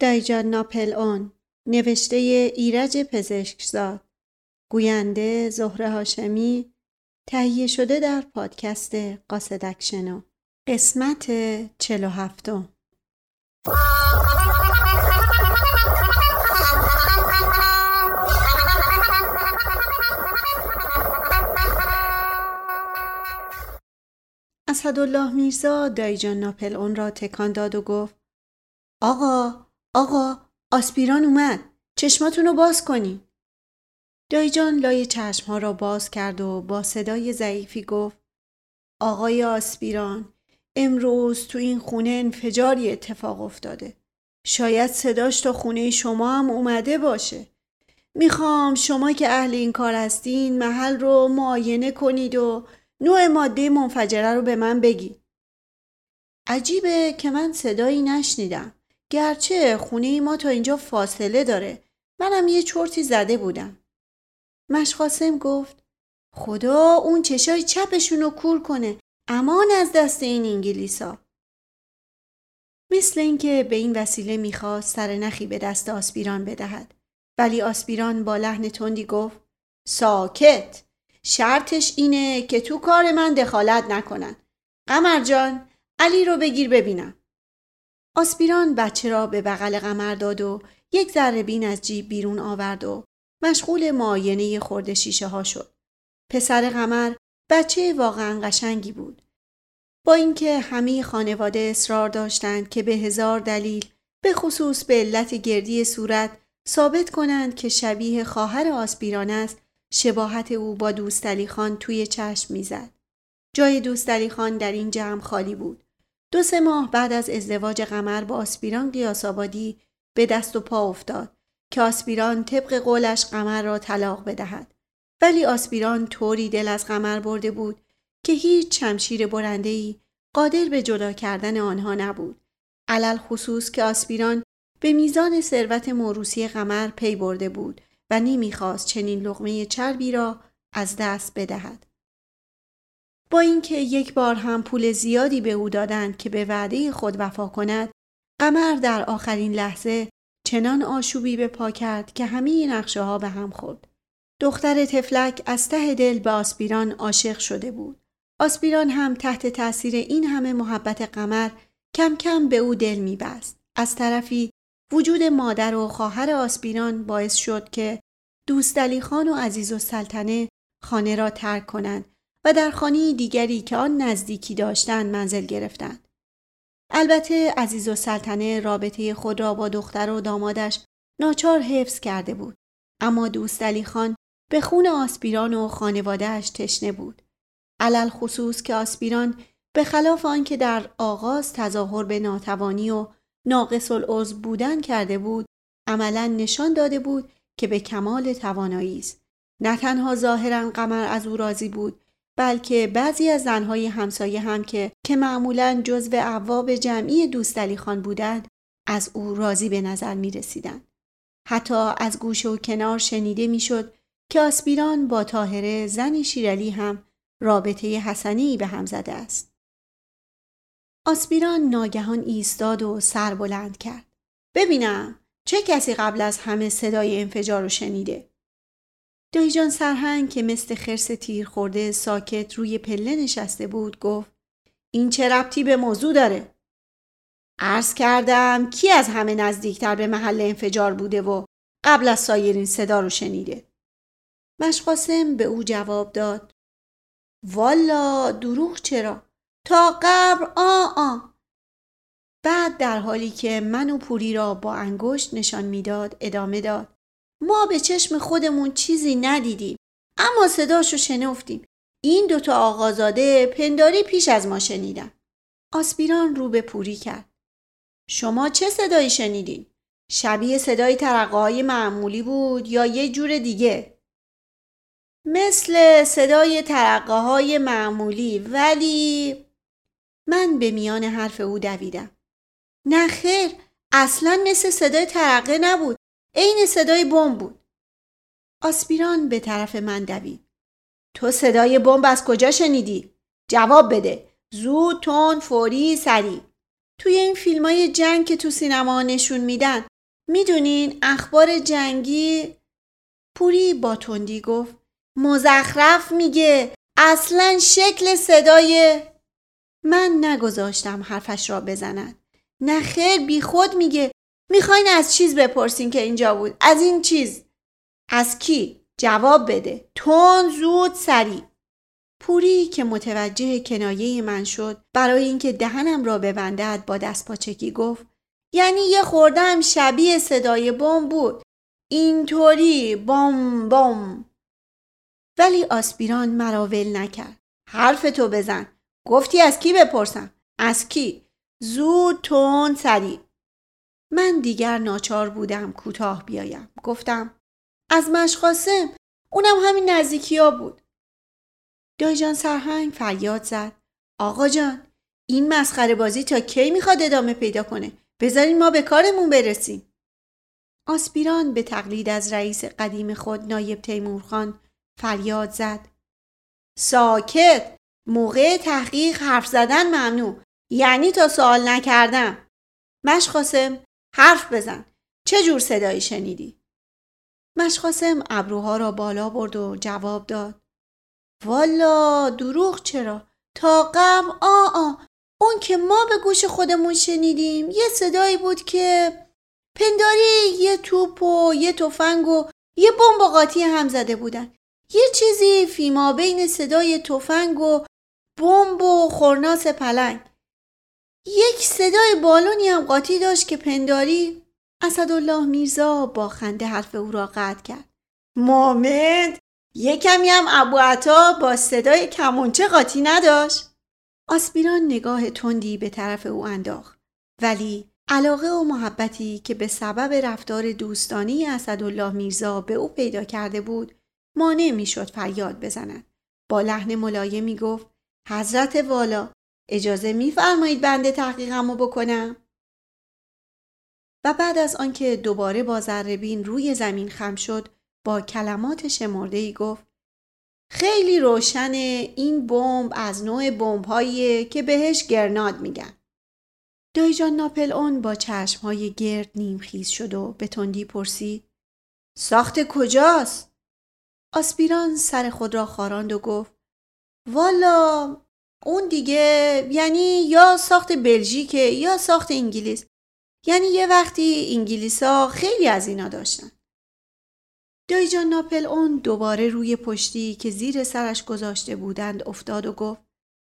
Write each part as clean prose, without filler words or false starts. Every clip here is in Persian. دایی جان ناپلئون، نوشته ایرج پزشکزاد، گوینده زهره هاشمی، تهیه شده در پادکست قاصدک شنو، قسمت 47. اسدالله میرزا دایی جان ناپلئون را تکان داد و گفت: آقا، آسپیران اومد، چشماتونو باز کنی. دایی جان لای چشمها را باز کرد و با صدای ضعیفی گفت: آقای آسپیران، امروز تو این خونه انفجاری اتفاق افتاده. شاید صداش تا خونه شما هم اومده باشه. میخوام شما که اهل این کار هستین محل رو معاینه کنید و نوع ماده منفجره رو به من بگید. عجیبه که من صدایی نشنیدم، گرچه خونه ما تا اینجا فاصله داره. منم یه چرتی زده بودم. مشقاسم گفت: خدا اون چشای چپشونو کور کنه، امان از دست این انگلیسا. مثل اینکه به این وسیله میخواست سر نخی به دست آسپیران بدهد، ولی آسپیران با لحن تندی گفت: ساکت، شرطش اینه که تو کار من دخالت نکنن. قمر جان، علی رو بگیر ببینم. آسپیران بچه را به بغل قمر داد و یک ذره بین از جیب بیرون آورد و مشغول معاینه خورد شیشه ها شد. پسر قمر بچه واقعا قشنگی بود. با اینکه همه خانواده اصرار داشتند که به هزار دلیل، به خصوص به علت گردی صورت، ثابت کنند که شبیه خواهر آسپیران است، شباهت او با دوستعلی خان توی چشم میزد. جای دوستعلی خان در این جمع خالی بود. 2-3 ماه بعد از ازدواج قمر با آسپیران قیاس‌آبادی به دست و پا افتاد که آسپیران طبق قولش قمر را طلاق بدهد. ولی آسپیران طوری دل از قمر برده بود که هیچ شمشیر برنده‌ای قادر به جدا کردن آنها نبود. علل خصوص که آسپیران به میزان ثروت موروثی قمر پی برده بود و نمی‌خواست چنین لقمه چربی را از دست بدهد. با اینکه یک بار هم پول زیادی به او دادند که به وعده خود وفا کند، قمر در آخرین لحظه چنان آشوبی به پا کرد که همه نقشه ها به هم خورد. دختر تفلک از ته دل به آسپیران عاشق شده بود. آسپیران هم تحت تأثیر این همه محبت قمر کم کم به او دل می‌بست. از طرفی وجود مادر و خواهر آسپیران باعث شد که دوستعلی خان و عزیز السلطنه خانه را ترک کنند و در خانه دیگری که آن نزدیکی داشتند منزل گرفتند. البته عزیز السلطنه رابطه خود را با دختر و دامادش ناچار حفظ کرده بود، اما دوستعلی خان به خون آسپیران و خانواده‌اش تشنه بود. علل خصوص که آسپیران به خلاف آنکه در آغاز تظاهر به ناتوانی و ناقص العضو بودن کرده بود، عملاً نشان داده بود که به کمال توانایی است. نه تنها ظاهراً قمر از او راضی بود، بلکه بعضی از زنهای همسایه هم که معمولاً جزو اعواب جمعی دوستعلی خان بودند، از او راضی به نظر می رسیدن. حتی از گوشه و کنار شنیده می شد که آسپیران با طاهره زن شیر علی هم رابطه حسنی به هم زده است. آسپیران ناگهان ایستاد و سر بلند کرد. ببینم چه کسی قبل از همه صدای انفجار رو شنیده؟ دایی جان سرهنگ که مثل خرس تیر خورده ساکت روی پله نشسته بود گفت: این چه ربطی به موضوع داره؟ عرض کردم کی از همه نزدیکتر به محل انفجار بوده و قبل از سایرین صدا رو شنیده؟ مشقاسم به او جواب داد: والا دروغ چرا؟ تا قبر بعد در حالی که من و پوری را با انگشت نشان میداد ادامه داد: ما به چشم خودمون چیزی ندیدیم، اما صداشو شنفتیم. این 2 تا آقازاده پنداری پیش از ما شنیدن. آسپیران رو به پوری کرد: شما چه صدایی شنیدین؟ شبیه صدای ترقه‌های معمولی بود یا یه جور دیگه؟ مثل صدای ترقه‌های معمولی، ولی من به میان حرف او دویدم. نه خیر، اصلا مثل صدای ترقه نبود، عین صدای بمب بود. آسپیران به طرف من دوید: تو صدای بمب از کجا شنیدی؟ جواب بده، زود، تون، فوری، سریع. توی این فیلمای جنگ که تو سینما نشون میدن. میدونین اخبار جنگی؟ پوری با تندی گفت. مزخرف میگه، اصلا شکل صدای. من نگذاشتم حرفش را بزند. نه خیر، بی خود میگه. میخواین از چیز بپرسین که اینجا بود؟ از این چیز. از کی؟ جواب بده، تند، زود، سریع. پوری که متوجه کنایه من شد، برای اینکه دهنم را ببندد با دست پاچکی گفت یعنی یه خورده هم شبیه صدای بمب بود، اینطوری بم بم. ولی آسپیران مراول نکرد. حرف تو بزن. گفتی از کی بپرسم؟ از کی؟ زود، تند، سریع. من دیگر ناچار بودم کوتاه بیایم. گفتم از مشقاسم، اونم همین نزدیکی ها بود. دایی جان سرهنگ فریاد زد آقا جان، این مسخره بازی تا کی میخواد ادامه پیدا کنه؟ بذارین ما به کارمون برسیم. آسپیران به تقلید از رئیس قدیم خود نایب تیمور خان فریاد زد ساکت، موقع تحقیق حرف زدن ممنوع، یعنی تا سوال نکردم. مشقاسم حرف بزن، چه جور صدایی شنیدی؟ مشقاسم ابروها را بالا برد و جواب داد والا دروغ چرا، تا قم اون که ما به گوش خودمون شنیدیم یه صدایی بود که پنداری یه توپ و یه تفنگ و یه بمب قاطی هم زده بودن، یه چیزی فیما بین صدای تفنگ و بمب و خورناس پلنگ، یک صدای بالونی هم قاطی داشت که پنداری. اسدالله میرزا با خنده حرف او را قطع کرد مومند، یه کمی هم ابو عطا با صدای کمانچه قاطی نداشت؟ آسپیران نگاه تندی به طرف او انداخت، ولی علاقه و محبتی که به سبب رفتار دوستانی اسدالله میرزا به او پیدا کرده بود مانع میشد فریاد بزند. با لحن ملایمی گفت حضرت والا اجازه میفرمایید بنده تحقیقمو بکنم؟ و بعد از آنکه دوباره با ذره‌بین روی زمین خم شد با کلمات شمرده‌ای گفت خیلی روشنه این بمب از نوع بمب‌هاییه که بهش گرناد میگن. دایی جان ناپلئون با چشم‌های گرد نیمخیز شد و به تندی پرسید ساخت کجاست؟ آسپیران سر خود را خاراند و گفت والا اون دیگه، یعنی یا ساخت بلژیکه یا ساخت انگلیس، یعنی یه وقتی انگلیسا خیلی از اینا داشتن. دایی جان ناپلئون دوباره روی پشتی که زیر سرش گذاشته بودند افتاد و گفت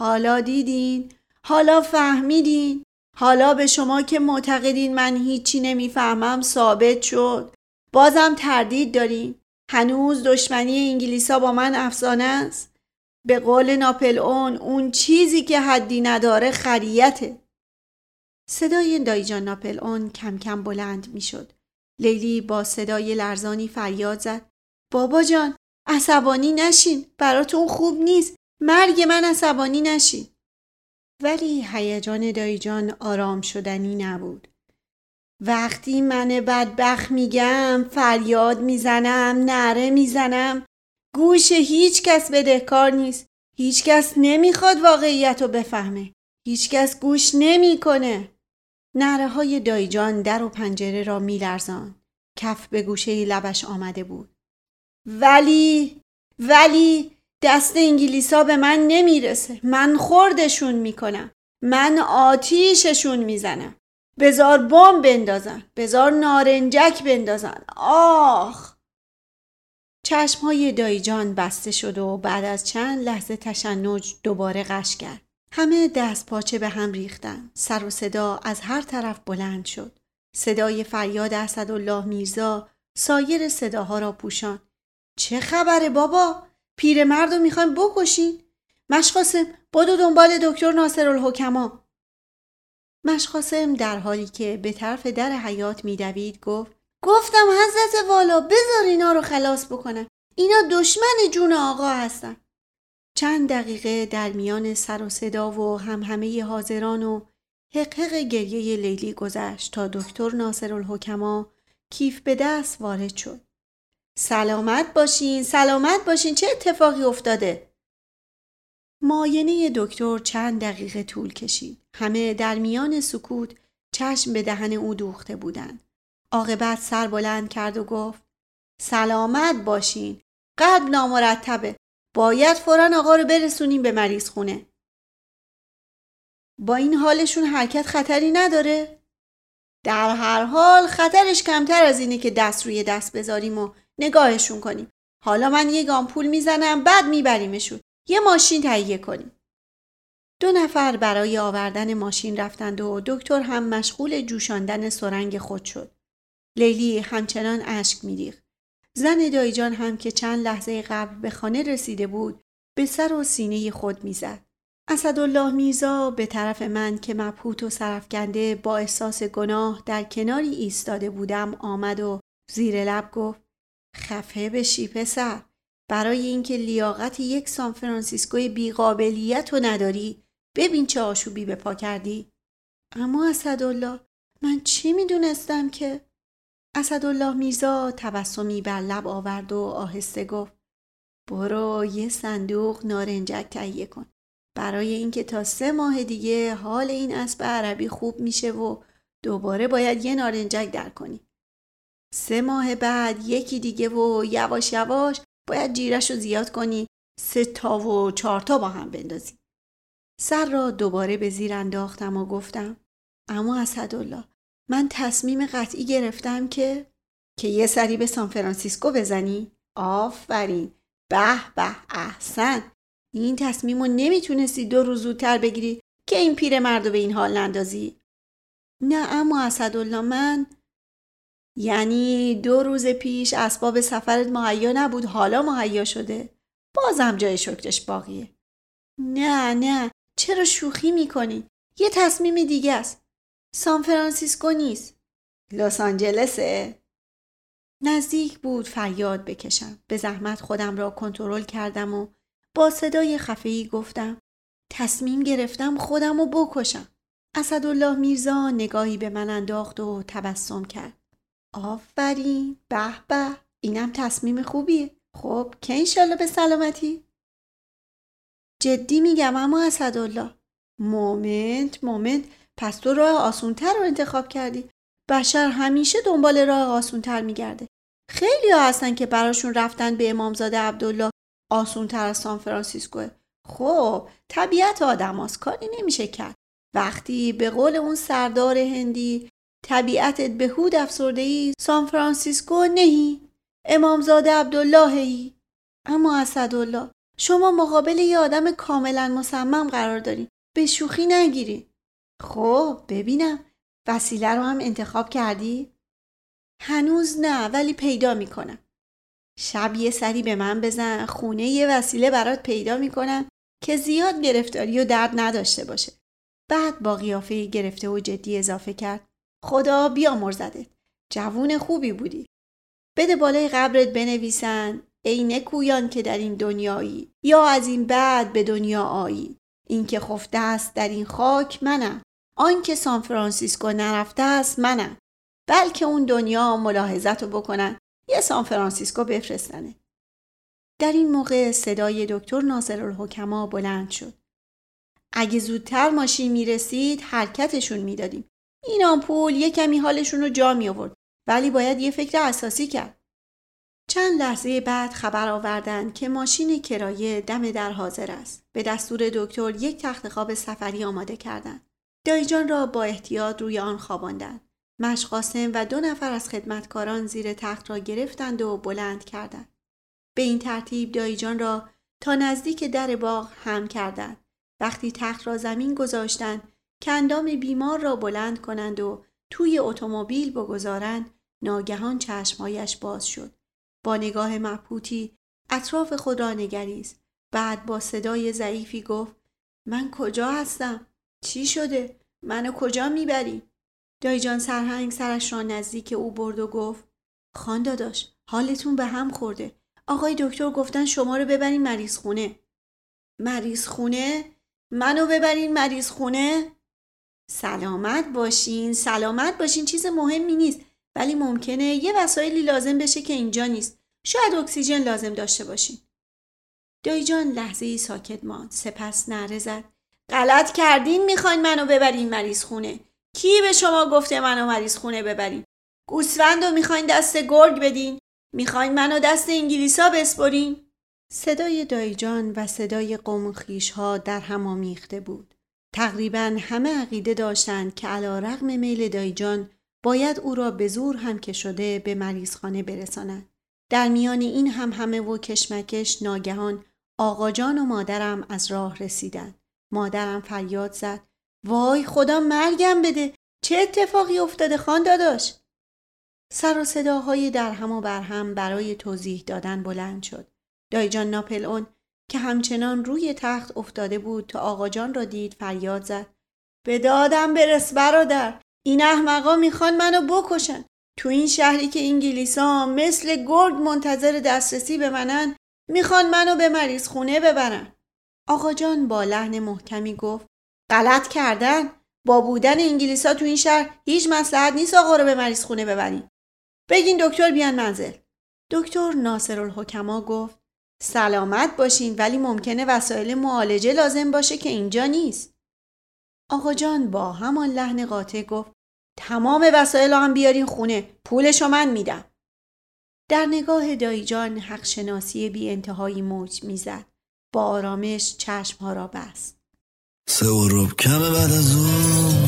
حالا دیدین، حالا فهمیدین، حالا به شما که معتقدین من هیچی نمیفهمم ثابت شد، بازم تردید دارین؟ هنوز دشمنی انگلیسا با من افسانه است؟ به قول ناپلئون اون چیزی که حدی نداره خریته. صدای دایی جان ناپلئون کم کم بلند می شد. لیلی با صدای لرزانی فریاد زد بابا جان عصبانی نشین، براتون خوب نیست، مرگ من عصبانی نشین. ولی هیجان دایی جان آرام شدنی نبود. وقتی من بدبخت میگم، فریاد میزنم، نعره میزنم، گوش هیچ کس بدهکار نیست، هیچ کس نمیخواد واقعیت رو بفهمه، هیچ کس گوش نمیکنه. نعره های دایی جان در و پنجره را میلرزان، کف به گوشه لبش آمده بود. ولی دست انگلیسا به من نمیرسه، من خوردشون میکنم، من آتیششون میزنم، بذار بمب بندازن، بذار نارنجک بندازن. آخ! چشمهای دایی جان بسته شد و بعد از چند لحظه تشنج دوباره غش کرد. همه دست پاچه به هم ریختند. سر و صدا از هر طرف بلند شد. صدای فریاد اسدالله میرزا سایر صداها را پوشان. چه خبره بابا؟ پیرمرد رو میخوایم بکشین؟ مشقاسم بدو دنبال دکتر ناصر الحکما. مشقاسم در حالی که به طرف در حیات میدوید گفت گفتم حضرت والا بذار اینا رو خلاص بکنن، اینا دشمن جون آقا هستن. چند دقیقه در میان سر و صدا و همهمه حاضران و حقحق گریه لیلی گذشت تا دکتر ناصر الحکما کیف به دست وارد شد. سلامت باشین، سلامت باشین، چه اتفاقی افتاده؟ معاینه دکتر چند دقیقه طول کشید. همه در میان سکوت چشم به دهن او دوخته بودند. عاقبت سر بلند کرد و گفت: سلامت باشین. قلب نامرتبه. باید فوراً آقا رو برسونیم به مریض خونه. با این حالشون حرکت خطری نداره؟ در هر حال خطرش کمتر از اینه که دست روی دست بذاریم و نگاهشون کنیم. حالا من یه آمپول میزنم بعد میبریمشون. یه ماشین تهیه کنیم. دو نفر برای آوردن ماشین رفتند و دکتر هم مشغول جوشاندن سرنگ خود شد. لیلی همچنان اشک می‌ریخت. زن دایی جان هم که چند لحظه قبل به خانه رسیده بود به سر و سینه خود میزد. اسدالله میرزا به طرف من که مبهوت و سرفکنده با احساس گناه در کناری ایستاده بودم آمد و زیر لب گفت: خفه بشی پسر، برای اینکه لیاقت یک سان فرانسیسکوی بیقابلیت رو نداری، ببین چه آشوبی به پا کردی. اما اسدالله، من چی میدونستم که؟ اسدالله میرزا تبسمی بر لب آورد و آهسته گفت: برو یه صندوق نارنجک تهیه کن، برای اینکه تا 3 ماه دیگه حال این اسب عربی خوب میشه و دوباره باید یه نارنجک در کنی. 3 ماه بعد یکی دیگه و یواش یواش باید جیرش رو زیاد کنی، 3 تا و 4 تا با هم بندازی. سر را دوباره به زیر انداختم و گفتم: اما اسدالله، من تصمیم قطعی گرفتم که یه سری به سان فرانسیسکو بزنی؟ آفرین، به به، احسن. این تصمیم رو نمیتونستی 2 روز زودتر بگیری که این پیر مرد رو به این حال نندازی؟ نه اما اسدالله، من یعنی 2 روز پیش اسباب سفرت مهیا نبود، حالا مهیا شده، بازم جای شکرش باقیه. نه چرا شوخی میکنی؟ یه تصمیم دیگه است. سان فرانسیسکو نیست. لس آنجلسه. نزدیک بود فریاد بکشم. به زحمت خودم را کنترل کردم و با صدای خفه‌ای گفتم: تصمیم گرفتم خودم رو بکشم. اسدالله میرزا نگاهی به من انداخت و تبسم کرد. آفرین، به به، اینم تصمیم خوبیه. خب که انشالله به سلامتی. جدی میگم اما اسدالله. مومنت، پس تو راه آسونتر رو انتخاب کردی. بشر همیشه دنبال راه آسونتر میگرده. خیلی ها هستن که براشون رفتن به امامزاده عبدالله آسونتر از سان فرانسیسکوه. خب طبیعت آدم هاست، کاری نمیشه کرد. وقتی به قول اون سردار هندی طبیعتت به هود افسرده‌ای، سان فرانسیسکو نهی، امامزاده عبداللهی. اما اسدالله، شما مقابل یه آدم کاملا مصمم قرار داری. به شوخی نگیری. خب ببینم، وسیله رو هم انتخاب کردی؟ هنوز نه، ولی پیدا میکنم. شب یه سری به من بزن، خونه یه وسیله برات پیدا میکنم که زیاد گرفتاری و درد نداشته باشه. بعد با قیافه گرفته و جدی اضافه کرد: خدا بیامرزدت، جوون خوبی بودی. بده بالای قبرت بنویسن: ای نکویان که در این دنیایی، یا از این بعد به دنیا آیی. این که خفته است در این خاک منم، آن که سان فرانسیسکو نرفته است منم. بلکه اون دنیا ملاحظتو بکنن، یه سان فرانسیسکو بفرستنه. در این موقع صدای دکتر ناصر الحکما بلند شد: اگه زودتر ماشین میرسید حرکتشون میدادیم. این آمپول یه کمی حالشون رو جا می آورد، ولی باید یه فکر اساسی کرد. چند لحظه بعد خبر آوردند که ماشین کرایه دم در حاضر است. به دستور دکتر یک تخت خواب سفری آماده کردند. دایی جان را با احتیاط روی آن خواباندند. مشقاسم و 2 نفر از خدمتکاران زیر تخت را گرفتند و بلند کردند. به این ترتیب دایی جان را تا نزدیک در باغ هم کردند. وقتی تخت را زمین گذاشتند که اندام بیمار را بلند کنند و توی اتومبیل بگذارند، ناگهان چشمایش باز شد. با نگاه مبهوتی اطراف خود را نگریست. بعد با صدای ضعیفی گفت: من کجا هستم؟ چی شده؟ منو کجا میبری؟ دایی جان سرهنگ سرش را نزدیک او برد و گفت: خان داداش، حالتون به هم خورده. آقای دکتر گفتن شما رو ببرین مریض خونه. مریض خونه؟ منو ببرین مریض خونه؟ سلامت باشین چیز مهمی نیست، ولی ممکنه یه وسایلی لازم بشه که اینجا نیست. شاید اکسیژن لازم داشته باشین. دایی جان لحظه‌ای ساکت ماند. سپس نعره زد. غلط کردین میخواین منو ببرین مریض خونه. کی به شما گفته منو مریض خونه ببرین؟ گوسفندو میخواین دست گرگ بدین؟ میخواین منو دست انگلیسا بسپرین؟ صدای دایی جان و صدای قوم خویش‌ها در هم آمیخته بود. تقریباً همه عقیده داشتند که علی‌رغم میل دایی جان باید او را به زور هم که شده به مریضخانه برسانند. در میان این هم همه و کشمکش ناگهان آقا جان و مادرم از راه رسیدند. مادرم فریاد زد: وای خدا مرگم بده، چه اتفاقی افتاده خان داداش؟ سر و صداهای در هم و بر هم برای توضیح دادن بلند شد. دایی جان ناپلئون که همچنان روی تخت افتاده بود تا آقا جان را دید فریاد زد: به دادم برس برادر، این احمقا میخوان منو بکشن. تو این شهری که انگلیسا مثل گرگ منتظر دسترسی به منن، میخوان منو به مریض خونه ببرن. آقا جان با لحن محکمی گفت: غلط کردن، با بودن انگلیسا تو این شهر هیچ مصلحت نیست آقا رو به مریض خونه ببرین. بگین دکتر بیان منزل. دکتر ناصر الحکما گفت: سلامت باشین ولی ممکنه وسایل معالجه لازم باشه که اینجا نیست. آقا جان با همان لحن قاطع گفت: تمام وسایل هم بیارین خونه، پولشو من میدم. در نگاه دایی جان حق شناسی بی انتهایی موج میزد. با آرامش چشمها را بست. 3:15 کمه بعد از اون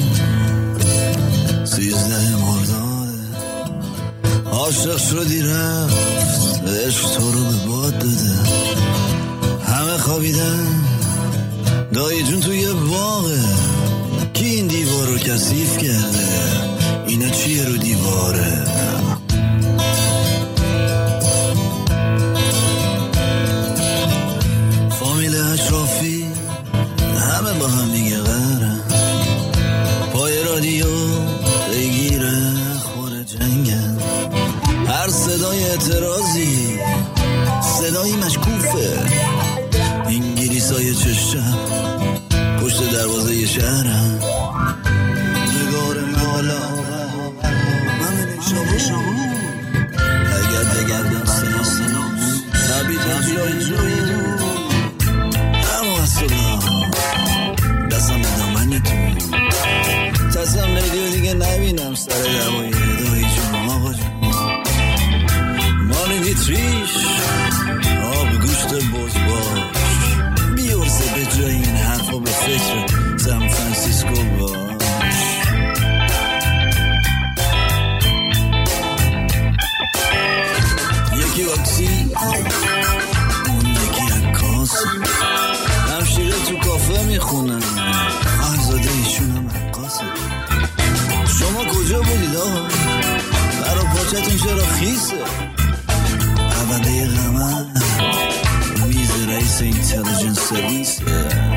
13 مرداد عاشق شدی رفت، عشق تو رو به باد داده، همه خوابیدن، دایی جون توی باغه، کی این دیوار رو کثیف کرده، اینا چیه رو دیواره؟ فامیل اشرافی همه با هم دیگه غرن، پای رادیو بگیره خور جنگن، هر صدای اعتراضی صدایی مشکوفه، انگلیسای چشم پشت دروازه شهرم، نگار مالا من شبون اگر بگردم سناس نبید جای جوی اما سلام دستم به دامنتون تصم نیدیو دیگه نبینم سر دوایی دایی جون آقا جون مال دیتریش آب گوشت بزبار بیورزه به جای این حرفا به فکر سان فرانسیسکو باش. یکی واکسی اون یکی عکاس همشیره تو کافه میخونن، آهزاده ایشون هم عکاسه. شما کجا بودید آقا؟ برا پاچتون چرا خیسه؟ اوله غمه میز رئیس اینتلیجنس سرویسه.